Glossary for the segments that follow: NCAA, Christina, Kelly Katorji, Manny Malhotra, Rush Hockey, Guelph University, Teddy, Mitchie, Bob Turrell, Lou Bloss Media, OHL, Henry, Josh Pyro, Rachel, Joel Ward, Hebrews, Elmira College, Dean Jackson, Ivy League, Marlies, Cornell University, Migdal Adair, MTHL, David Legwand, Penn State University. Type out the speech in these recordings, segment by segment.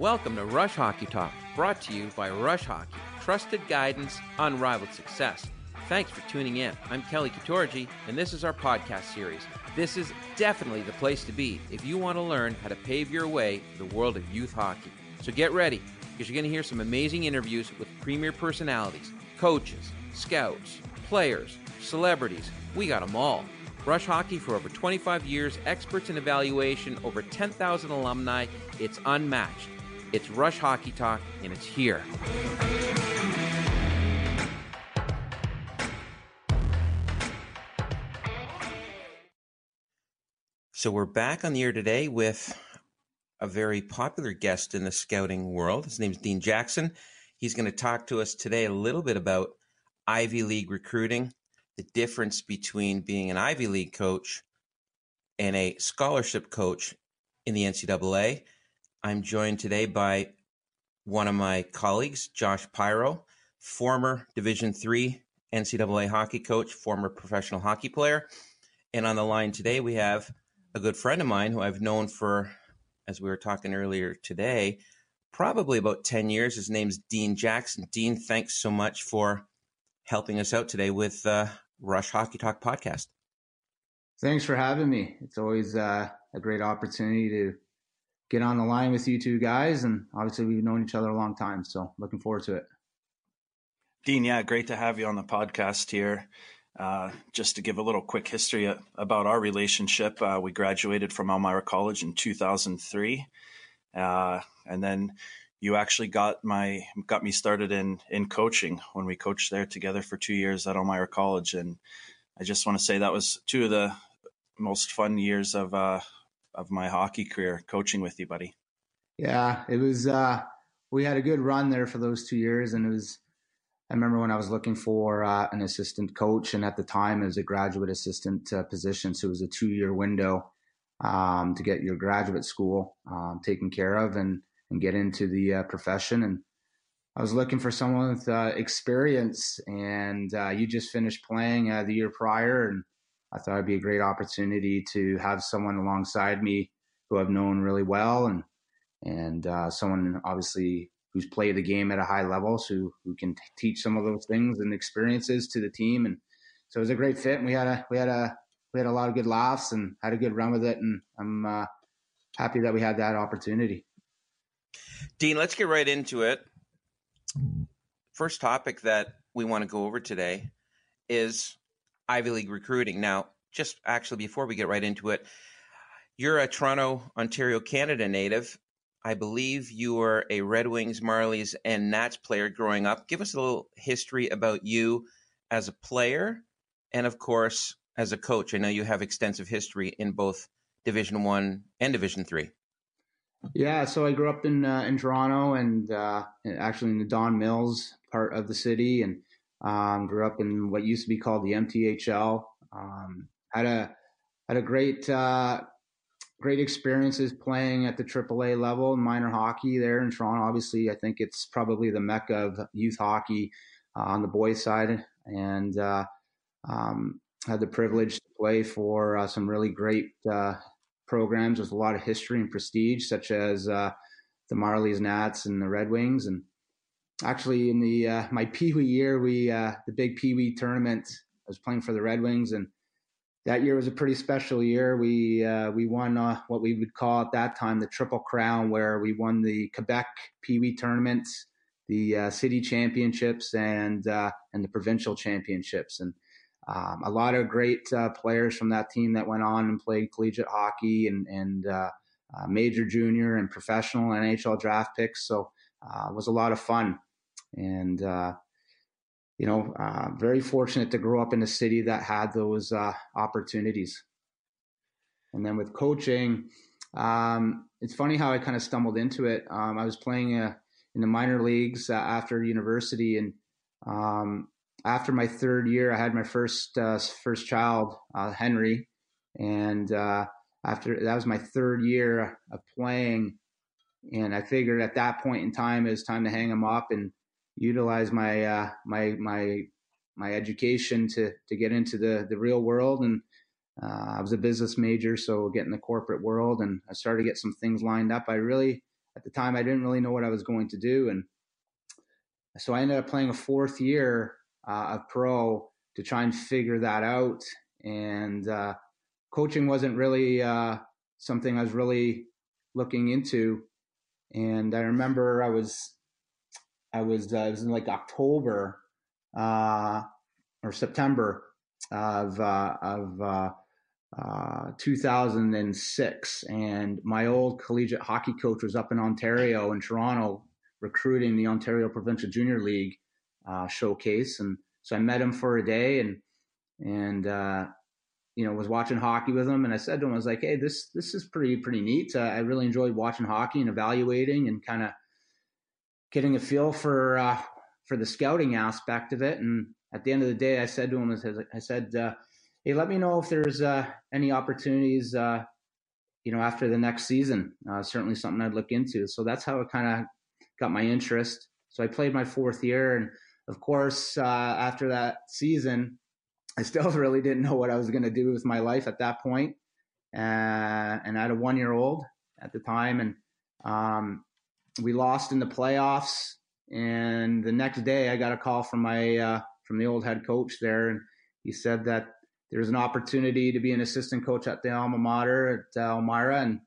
Welcome to Rush Hockey Talk, brought to you by Rush Hockey. Trusted guidance, unrivaled success. Thanks for tuning in. I'm Kelly Katorji, and this is our podcast series. This is definitely the place to be if you want to learn how to pave your way to the world of youth hockey. So get ready, because you're going to hear some amazing interviews with premier personalities, coaches, scouts, players, celebrities. We got them all. Rush Hockey for over 25 years, experts in evaluation, over 10,000 alumni. It's unmatched. It's Rush Hockey Talk, and it's here. So we're back on the air today with a very popular guest in the scouting world. His name is Dean Jackson. He's going to talk to us today a little bit about Ivy League recruiting, the difference between being an Ivy League coach and a scholarship coach in the NCAA. I'm joined today by one of my colleagues, Josh Pyro, former Division III NCAA hockey coach, former professional hockey player. And on the line today, we have a good friend of mine who I've known for, as we were talking earlier today, probably about 10 years. His name's Dean Jackson. Dean, thanks so much for helping us out today with Rush Hockey Talk podcast. Thanks for having me. It's always a great opportunity to get on the line with you two guys. And obviously we've known each other a long time, so looking forward to it. Dean, yeah, great to have you on the podcast here. Just to give a little quick history about our relationship, we graduated from Elmira College in 2003, and then you actually got me started in coaching when we coached there together for 2 years at Elmira College. And I just want to say that was two of the most fun years of my hockey career, coaching with you, buddy. Yeah, it was. We had a good run there for those 2 years, and it was. I remember when I was looking for an assistant coach, and at the time it was a graduate assistant position. So it was a 2-year window to get your graduate school taken care of and get into the profession. And I was looking for someone with experience, and you just finished playing the year prior. And I thought it'd be a great opportunity to have someone alongside me who I've known really well and someone obviously who's played the game at a high level, so who can teach some of those things and experiences to the team. And so it was a great fit, and we had a lot of good laughs and had a good run with it. And I'm happy that we had that opportunity. Dean, let's get right into it. First topic that we want to go over today is Ivy League recruiting. Now, just actually before we get right into it, you're a Toronto, Ontario, Canada native. I believe you were a Red Wings, Marlies, and Nats player growing up. Give us a little history about you as a player and, of course, as a coach. I know you have extensive history in both Division I and Division III. Yeah, so I grew up in Toronto and actually in the Don Mills part of the city, and grew up in what used to be called the MTHL. Had a great great experiences playing at the AAA level in minor hockey there in Toronto. Obviously, I think it's probably the mecca of youth hockey on the boys' side, and had the privilege to play for some really great programs with a lot of history and prestige, such as the Marlies, Nats, and the Red Wings. And actually, in the my peewee year, the big peewee tournament, I was playing for the Red Wings, and that year was a pretty special year. We won what we would call at that time the Triple Crown, where we won the Quebec Pee Wee tournaments, the city championships, and the provincial championships. And a lot of great players from that team that went on and played collegiate hockey and major, junior, and professional NHL draft picks. So it was a lot of fun. And very fortunate to grow up in a city that had those opportunities. And then with coaching, it's funny how I kind of stumbled into it. I was playing in the minor leagues after university, and after my third year, I had my first child, Henry, and after that was my third year of playing, and I figured at that point in time it was time to hang him up and utilize my my education to get into the real world. And I was a business major, so get in the corporate world, and I started to get some things lined up. I really at the time, I didn't really know what I was going to do. And so I ended up playing a fourth year of pro to try and figure that out. And coaching wasn't really something I was really looking into. And I remember I was in like October or September of 2006, and my old collegiate hockey coach was up in Ontario, in Toronto, recruiting the Ontario Provincial Junior League showcase. And so I met him for a day, and was watching hockey with him. And I said to him, I was like, "Hey, this is pretty neat. I really enjoyed watching hockey and evaluating and kind of getting a feel for the scouting aspect of it." And at the end of the day, I said to him, "Hey, let me know if there's any opportunities, after the next season. Certainly something I'd look into." So that's how it kind of got my interest. So I played my fourth year. And of course, after that season, I still really didn't know what I was going to do with my life at that point. And I had a one-year-old at the time. And we lost in the playoffs. And the next day I got a call from from the old head coach there. And he said that there's an opportunity to be an assistant coach at the alma mater at Elmira,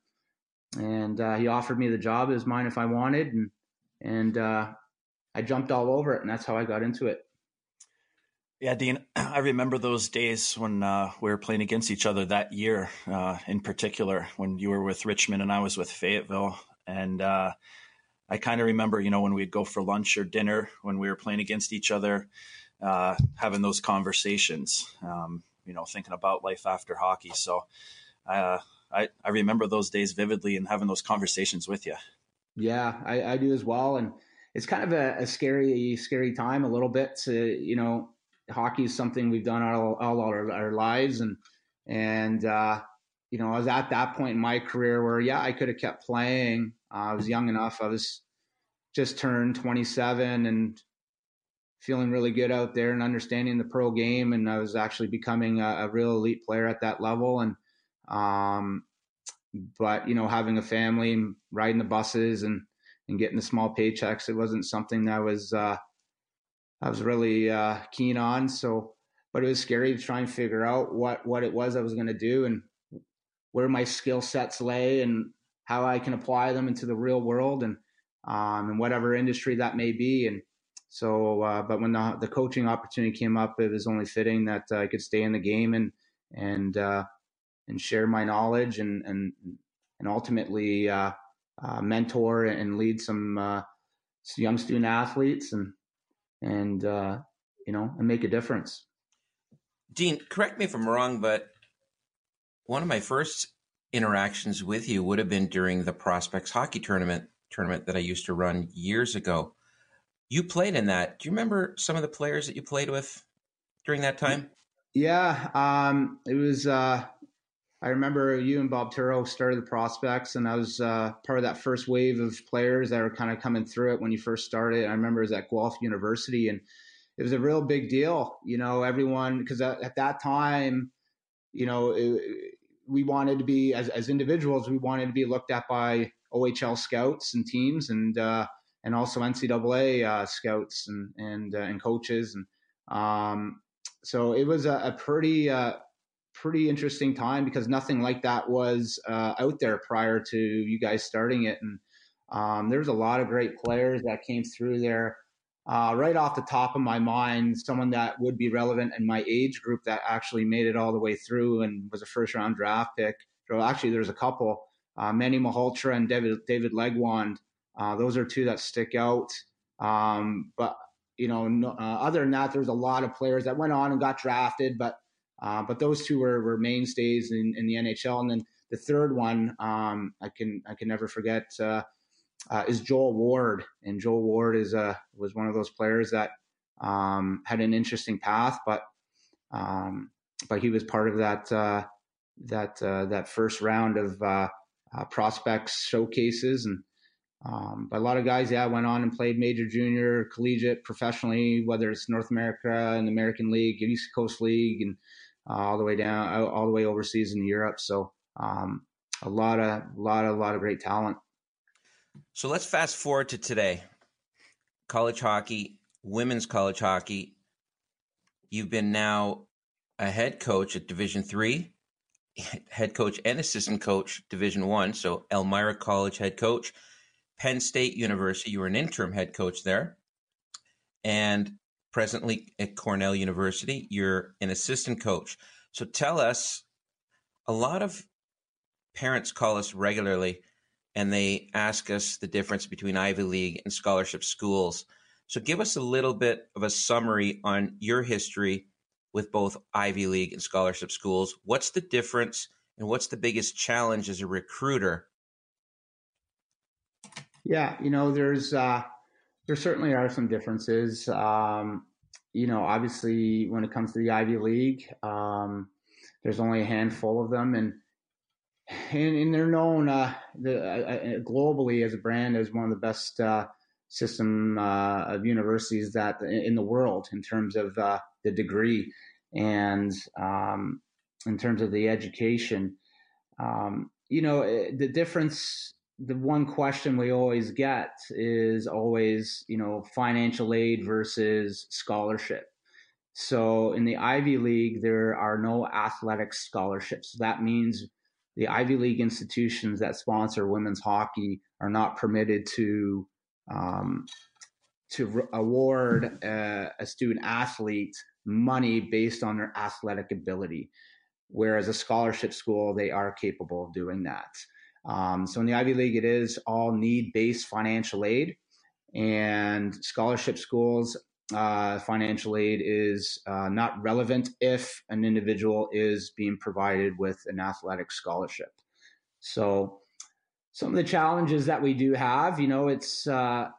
and he offered me the job. It was mine if I wanted, and I jumped all over it, and that's how I got into it. Yeah, Dean, I remember those days when we were playing against each other that year, in particular, when you were with Richmond and I was with Fayetteville, and I kind of remember, when we'd go for lunch or dinner when we were playing against each other, having those conversations. Thinking about life after hockey. So I remember those days vividly and having those conversations with you. Yeah, I do as well. And it's kind of a scary time a little bit. Hockey is something we've done all our lives. And I was at that point in my career where, yeah, I could have kept playing. I was young enough. I was just turned 27 and feeling really good out there and understanding the pro game. And I was actually becoming a real elite player at that level. And, but having a family and riding the buses and getting the small paychecks, it wasn't something that I was really keen on. So, but it was scary to try and figure out what it was I was going to do and where my skill sets lay and how I can apply them into the real world and whatever industry that may be. And, So, but when the coaching opportunity came up, it was only fitting that I could stay in the game and share my knowledge and ultimately mentor and lead some young student athletes and make a difference. Dean, correct me if I'm wrong, but one of my first interactions with you would have been during the Prospects Hockey tournament that I used to run years ago. You played in that. Do you remember some of the players that you played with during that time? Yeah. It was, I remember you and Bob Turrell started the Prospects, and I was part of that first wave of players that were kind of coming through it when you first started. I remember it was at Guelph University, and it was a real big deal. Everyone, because at that time, we wanted to be, as individuals, we wanted to be looked at by OHL scouts and teams and also NCAA scouts and coaches, and so it was a pretty interesting time because nothing like that was out there prior to you guys starting it, and there was a lot of great players that came through there. Right off the top of my mind, someone that would be relevant in my age group that actually made it all the way through and was a first round draft pick. So actually, there's a couple: Manny Malhotra and David Legwand. Those are two that stick out. Other than that, there's a lot of players that went on and got drafted, but those two were mainstays in the NHL. And then the third one, I can never forget, is Joel Ward. And Joel Ward was one of those players that, had an interesting path, but he was part of that first round of, prospects showcases. And, but a lot of guys, yeah, went on and played major, junior, collegiate, professionally, whether it's North America and the American League, East Coast League, and all the way overseas in Europe. So a lot of great talent. So let's fast forward to today. College hockey, women's college hockey. You've been now a head coach at Division III, head coach and assistant coach Division I. So Elmira College head coach, Penn State University. You were an interim head coach there. And presently at Cornell University, you're an assistant coach. So tell us, a lot of parents call us regularly and they ask us the difference between Ivy League and scholarship schools. So give us a little bit of a summary on your history with both Ivy League and scholarship schools. What's the difference and what's the biggest challenge as a recruiter? Yeah, you know, there certainly are some differences. You know, obviously when it comes to the Ivy League, there's only a handful of them, and they're known globally as a brand as one of the best system of universities that in the world in terms of the degree and in terms of the education. You know, the difference, the one question we always get is always, you know, financial aid versus scholarship. So in the Ivy League, there are no athletic scholarships. That means the Ivy League institutions that sponsor women's hockey are not permitted to award a student athlete money based on their athletic ability, whereas a scholarship school, they are capable of doing that. So in the Ivy League, it is all need-based financial aid, and scholarship schools, financial aid is not relevant if an individual is being provided with an athletic scholarship. So some of the challenges that we do have, you know, it's a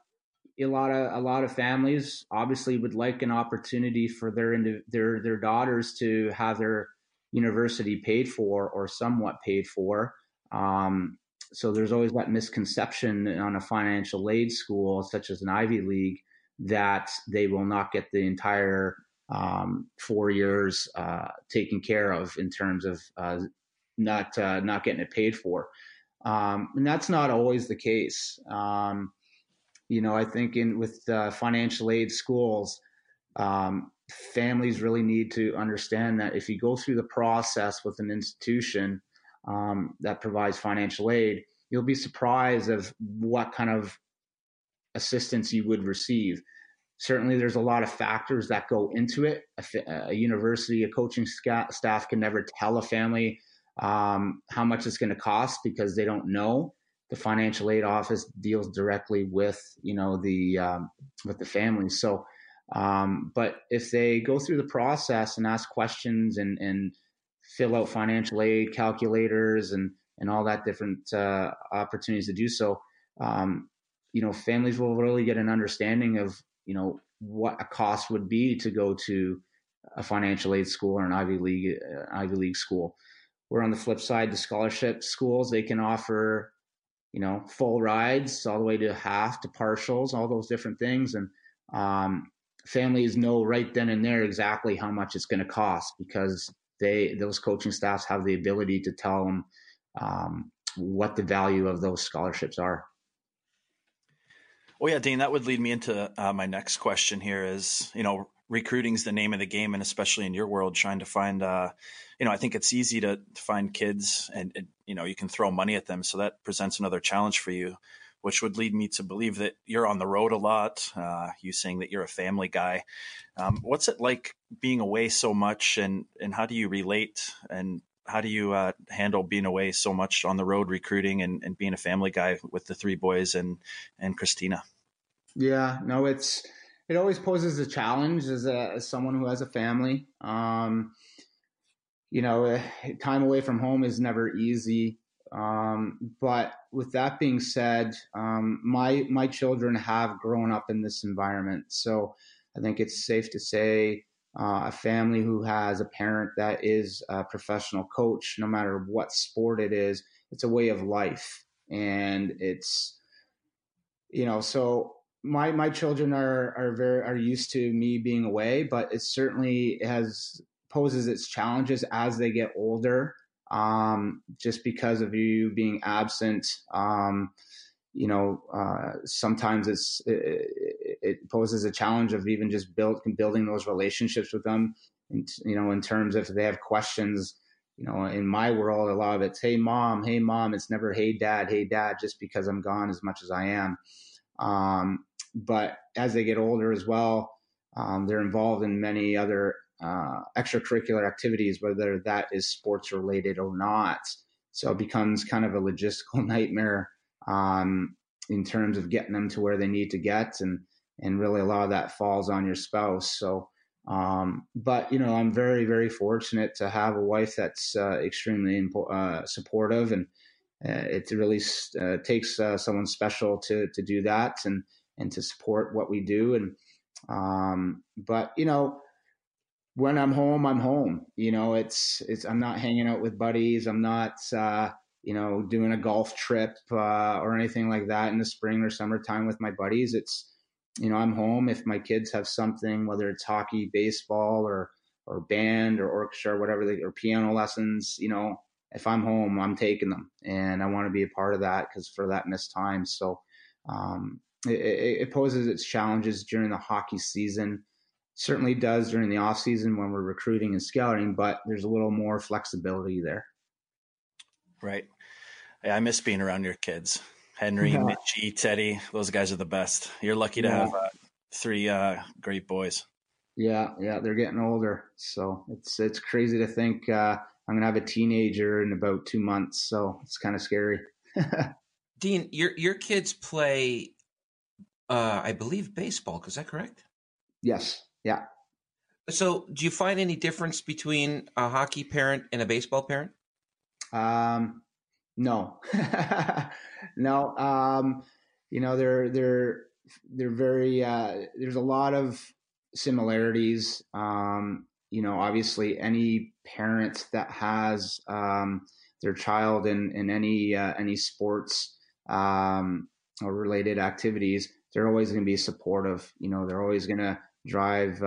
lot of families obviously would like an opportunity for their daughters to have their university paid for or somewhat paid for. So there's always that misconception on a financial aid school such as an Ivy League that they will not get the entire 4 years taken care of in terms of not getting it paid for. And that's not always the case. You know, I think with financial aid schools, families really need to understand that if you go through the process with an institution that provides financial aid, you'll be surprised of what kind of assistance you would receive. Certainly, there's a lot of factors that go into it. A university, a coaching staff can never tell a family how much it's going to cost because they don't know. The financial aid office deals directly with, you know, with the family. So, but if they go through the process and ask questions and fill out financial aid calculators and all that different opportunities to do so, you know, families will really get an understanding of, you know, what a cost would be to go to a financial aid school or an Ivy League school. Where on the flip side, the scholarship schools, they can offer, you know, full rides all the way to half to partials, all those different things. And families know right then and there exactly how much it's going to cost because those coaching staffs have the ability to tell them what the value of those scholarships are. Well, yeah, Dean, that would lead me into my next question here is, you know, recruiting's the name of the game, and especially in your world, trying to find, you know, I think it's easy to find kids and, you know, you can throw money at them. So that presents another challenge for you, which would lead me to believe that you're on the road a lot, you saying that you're a family guy. What's it like being away so much and how do you relate and how do you handle being away so much on the road recruiting and being a family guy with the three boys and Christina? Yeah, no, it always poses a challenge as someone who has a family. You know, time away from home is never easy. But with that being said, my children have grown up in this environment. So I think it's safe to say, a family who has a parent that is a professional coach, no matter what sport it is, it's a way of life. And it's, you know, so my children are used to me being away, but it certainly poses its challenges as they get older. Just because of you being absent, you know, sometimes it poses a challenge of even just building those relationships with them. And, you know, in terms of if they have questions, you know, in my world, a lot of it's, hey, mom, it's never, hey, dad, just because I'm gone as much as I am. But as they get older as well, they're involved in many other extracurricular activities, whether that is sports related or not. So it becomes kind of a logistical nightmare in terms of getting them to where they need to get. And really a lot of that falls on your spouse. So, but, you know, I'm very, very fortunate to have a wife that's extremely supportive, and it really takes someone special to do that and to support what we do. And, but, you know, when I'm home, you know, it's, I'm not hanging out with buddies. I'm not, you know, doing a golf trip, or anything like that in the spring or summertime with my buddies. It's, you know, I'm home. If my kids have something, whether it's hockey, baseball, or band or orchestra, or whatever, or piano lessons, you know, if I'm home, I'm taking them, and I want to be a part of that because for that missed time. So, it poses its challenges during the hockey season, certainly does during the off season when we're recruiting and scouting, but there's a little more flexibility there. Right. I miss being around your kids. Henry, yeah. Mitchie, Teddy, those guys are the best. You're lucky to have three great boys. Yeah, yeah, they're getting older, so it's crazy to think I'm gonna have a teenager in about 2 months. So it's kind of scary. Dean, your kids play, I believe, baseball. Is that correct? Yes. Yeah. So, do you find any difference between a hockey parent and a baseball parent? No. No. You know, they're very, there's a lot of similarities. You know, obviously any parent that has, their child in any sports, or related activities, they're always going to be supportive. You know, they're always going to drive,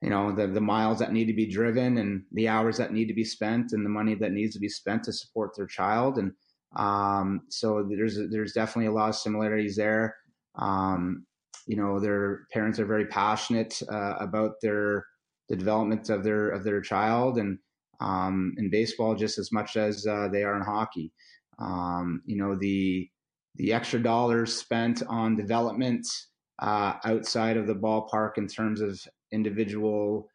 you know, the miles that need to be driven and the hours that need to be spent and the money that needs to be spent to support their child. And so there's definitely a lot of similarities there. You know, their parents are very passionate about the development of their child, and in baseball just as much as they are in hockey. You know, the extra dollars spent on development outside of the ballpark in terms of individual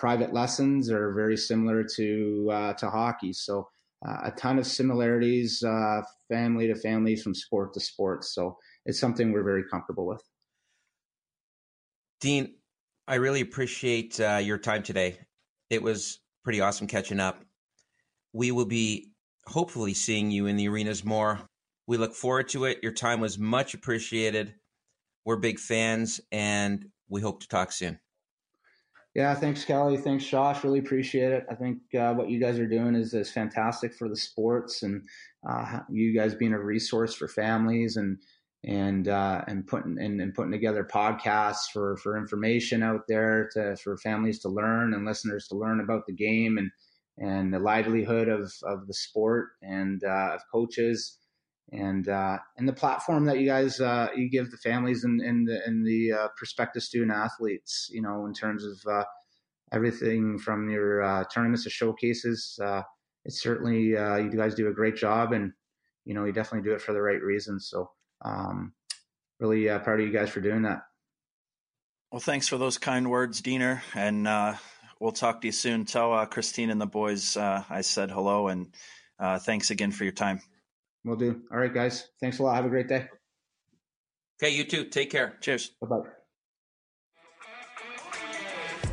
private lessons are very similar to hockey. So a ton of similarities, family to family, from sport to sport. So it's something we're very comfortable with. Dean, I really appreciate your time today. It was pretty awesome catching up. We will be hopefully seeing you in the arenas more. We look forward to it. Your time was much appreciated. We're big fans, and we hope to talk soon. Yeah, thanks, Kelly. Thanks, Josh. Really appreciate it. I think what you guys are doing is fantastic for the sports, and you guys being a resource for families and putting together podcasts for information out there for families to learn and listeners to learn about the game and the livelihood of the sport and of coaches. And the platform that you guys you give the families and the prospective student athletes, you know, in terms of everything from your tournaments to showcases, it's certainly you guys do a great job, and you know you definitely do it for the right reasons. So really proud of you guys for doing that. Well, thanks for those kind words, Deaner, and we'll talk to you soon. Tell Christine and the boys I said hello, and thanks again for your time. Will do. All right, guys. Thanks a lot. Have a great day. Okay, you too. Take care. Cheers. Bye-bye.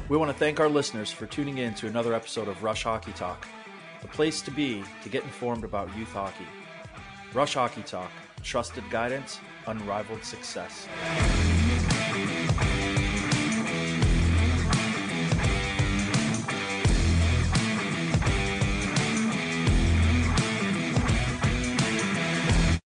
We want to thank our listeners for tuning in to another episode of Rush Hockey Talk, the place to be to get informed about youth hockey. Rush Hockey Talk, trusted guidance, unrivaled success.